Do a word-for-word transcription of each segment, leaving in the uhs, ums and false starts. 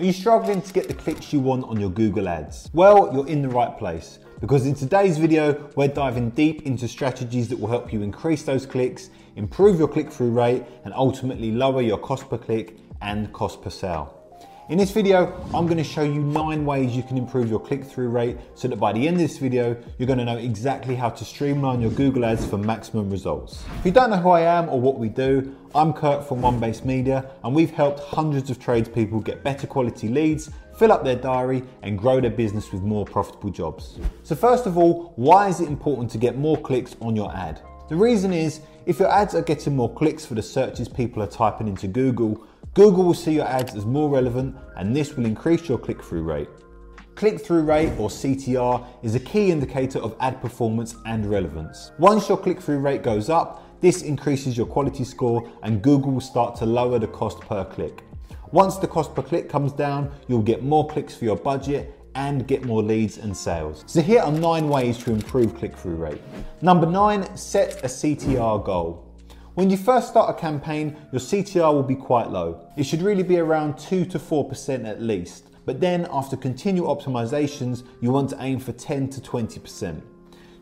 Are you struggling to get the clicks you want on your Google Ads? Well, you're in the right place, because in today's video, we're diving deep into strategies that will help you increase those clicks, improve your click-through rate, and ultimately lower your cost per click and cost per sale. In this video, I'm gonna show you nine ways you can improve your click-through rate so that by the end of this video, you're gonna know exactly how to streamline your Google Ads for maximum results. If you don't know who I am or what we do, I'm Kirk from OneBase Media, and we've helped hundreds of tradespeople get better quality leads, fill up their diary, and grow their business with more profitable jobs. So first of all, why is it important to get more clicks on your ad? The reason is, if your ads are getting more clicks for the searches people are typing into Google, Google will see your ads as more relevant, and this will increase your click-through rate. Click-through rate, or C T R, is a key indicator of ad performance and relevance. Once your click-through rate goes up, this increases your quality score and Google will start to lower the cost per click. Once the cost per click comes down, you'll get more clicks for your budget and get more leads and sales. So here are nine ways to improve click-through rate. Number nine, set a C T R goal. When you first start a campaign, your C T R will be quite low. It should really be around two to four percent at least. But then after continual optimizations, you want to aim for ten to twenty percent.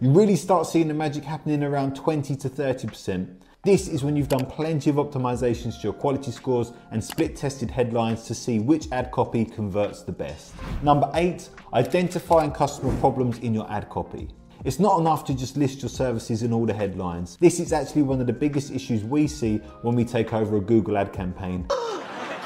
You really start seeing the magic happening around twenty to thirty percent. This is when you've done plenty of optimizations to your quality scores and split tested headlines to see which ad copy converts the best. Number eight, identifying customer problems in your ad copy. It's not enough to just list your services in all the headlines. This is actually one of the biggest issues we see when we take over a Google ad campaign.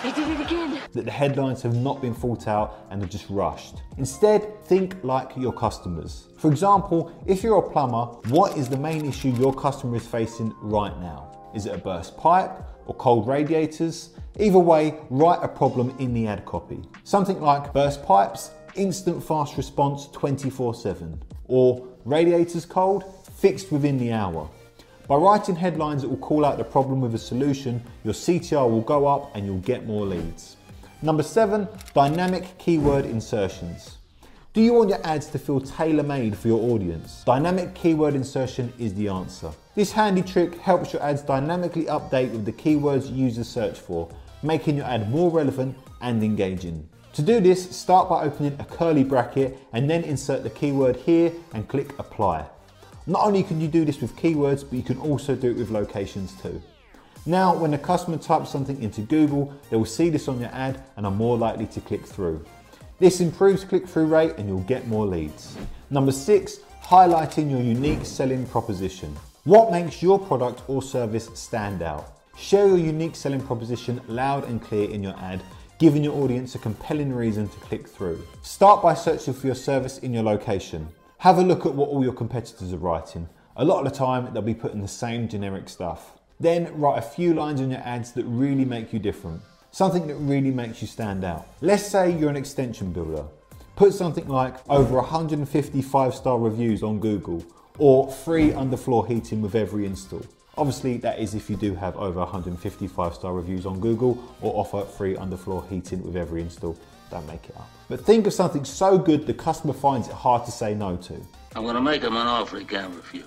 They did it again. That the headlines have not been thought out and are just rushed. Instead, think like your customers. For example, if you're a plumber, what is the main issue your customer is facing right now? Is it a burst pipe or cold radiators? Either way, write a problem in the ad copy. Something like burst pipes, instant fast response twenty-four seven, or radiators cold, fixed within the hour. By writing headlines that will call out the problem with a solution, your C T R will go up and you'll get more leads. Number seven, dynamic keyword insertions. Do you want your ads to feel tailor-made for your audience? Dynamic keyword insertion is the answer. This handy trick helps your ads dynamically update with the keywords users search for, making your ad more relevant and engaging. To do this, start by opening a curly bracket and then insert the keyword here and click apply. Not only can you do this with keywords, but you can also do it with locations too. Now, when the customer types something into Google, they will see this on your ad and are more likely to click through. This improves click-through rate and you'll get more leads. Number six, highlighting your unique selling proposition. What makes your product or service stand out? Share your unique selling proposition loud and clear in your ad, giving your audience a compelling reason to click through. Start by searching for your service in your location. Have a look at what all your competitors are writing. A lot of the time, they'll be putting the same generic stuff. Then write a few lines in your ads that really make you different. Something that really makes you stand out. Let's say you're an extension builder. Put something like over one hundred fifty five-star reviews on Google, or free underfloor heating with every install. Obviously, that is if you do have over one hundred fifty five-star reviews on Google, or offer free underfloor heating with every install. Don't make it up. But think of something so good the customer finds it hard to say no to. I'm gonna make him an offer he can't refuse.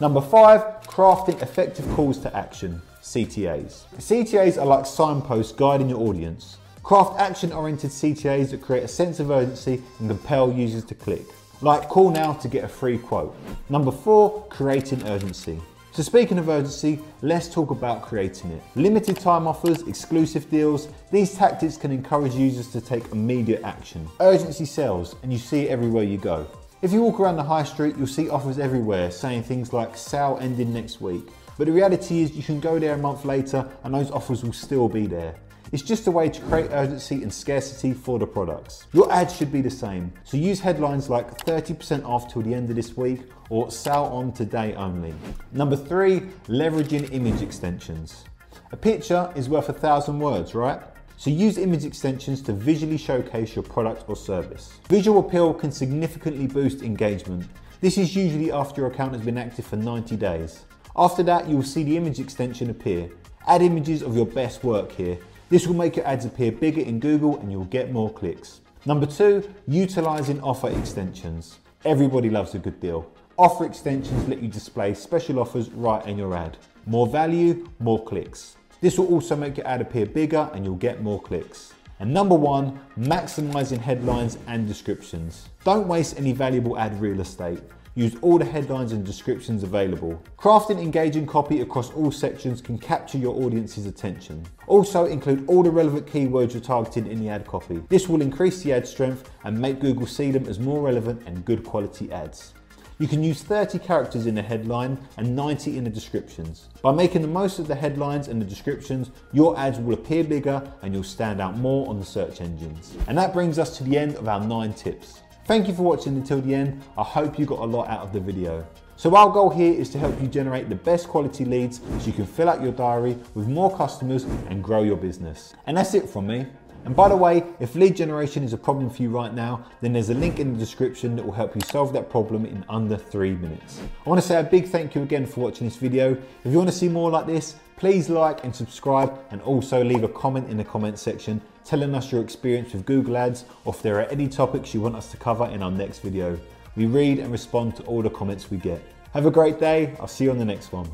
Number five, crafting effective calls to action, C T As. C T As are like signposts guiding your audience. Craft action-oriented C T As that create a sense of urgency and compel users to click. Like call now to get a free quote. Number four, creating urgency. So speaking of urgency, let's talk about creating it. Limited time offers, exclusive deals, these tactics can encourage users to take immediate action. Urgency sells, and you see it everywhere you go. If you walk around the high street, you'll see offers everywhere saying things like sale ending next week. But the reality is you can go there a month later and those offers will still be there. It's just a way to create urgency and scarcity for the products. Your ads should be the same. So use headlines like thirty percent off till the end of this week, or sell on today only. Number three, leveraging image extensions. A picture is worth a thousand words, right? So use image extensions to visually showcase your product or service. Visual appeal can significantly boost engagement. This is usually after your account has been active for ninety days. After that, you will see the image extension appear. Add images of your best work here. This will make your ads appear bigger in Google and you'll get more clicks. Number two, utilizing offer extensions. Everybody loves a good deal. Offer extensions let you display special offers right in your ad. More value, more clicks. This will also make your ad appear bigger and you'll get more clicks. And number one, maximizing headlines and descriptions. Don't waste any valuable ad real estate. Use all the headlines and descriptions available. Crafting engaging copy across all sections can capture your audience's attention. Also include all the relevant keywords you're targeting in the ad copy. This will increase the ad strength and make Google see them as more relevant and good quality ads. You can use thirty characters in the headline and ninety in the descriptions. By making the most of the headlines and the descriptions, your ads will appear bigger and you'll stand out more on the search engines. And that brings us to the end of our nine tips. Thank you for watching until the end. I hope you got a lot out of the video. So our goal here is to help you generate the best quality leads so you can fill out your diary with more customers and grow your business. And that's it from me. And by the way, if lead generation is a problem for you right now, then there's a link in the description that will help you solve that problem in under three minutes. I want to say a big thank you again for watching this video. If you want to see more like this, please like and subscribe, and also leave a comment in the comment section telling us your experience with Google Ads, or if there are any topics you want us to cover in our next video. We read and respond to all the comments we get. Have a great day. I'll see you on the next one.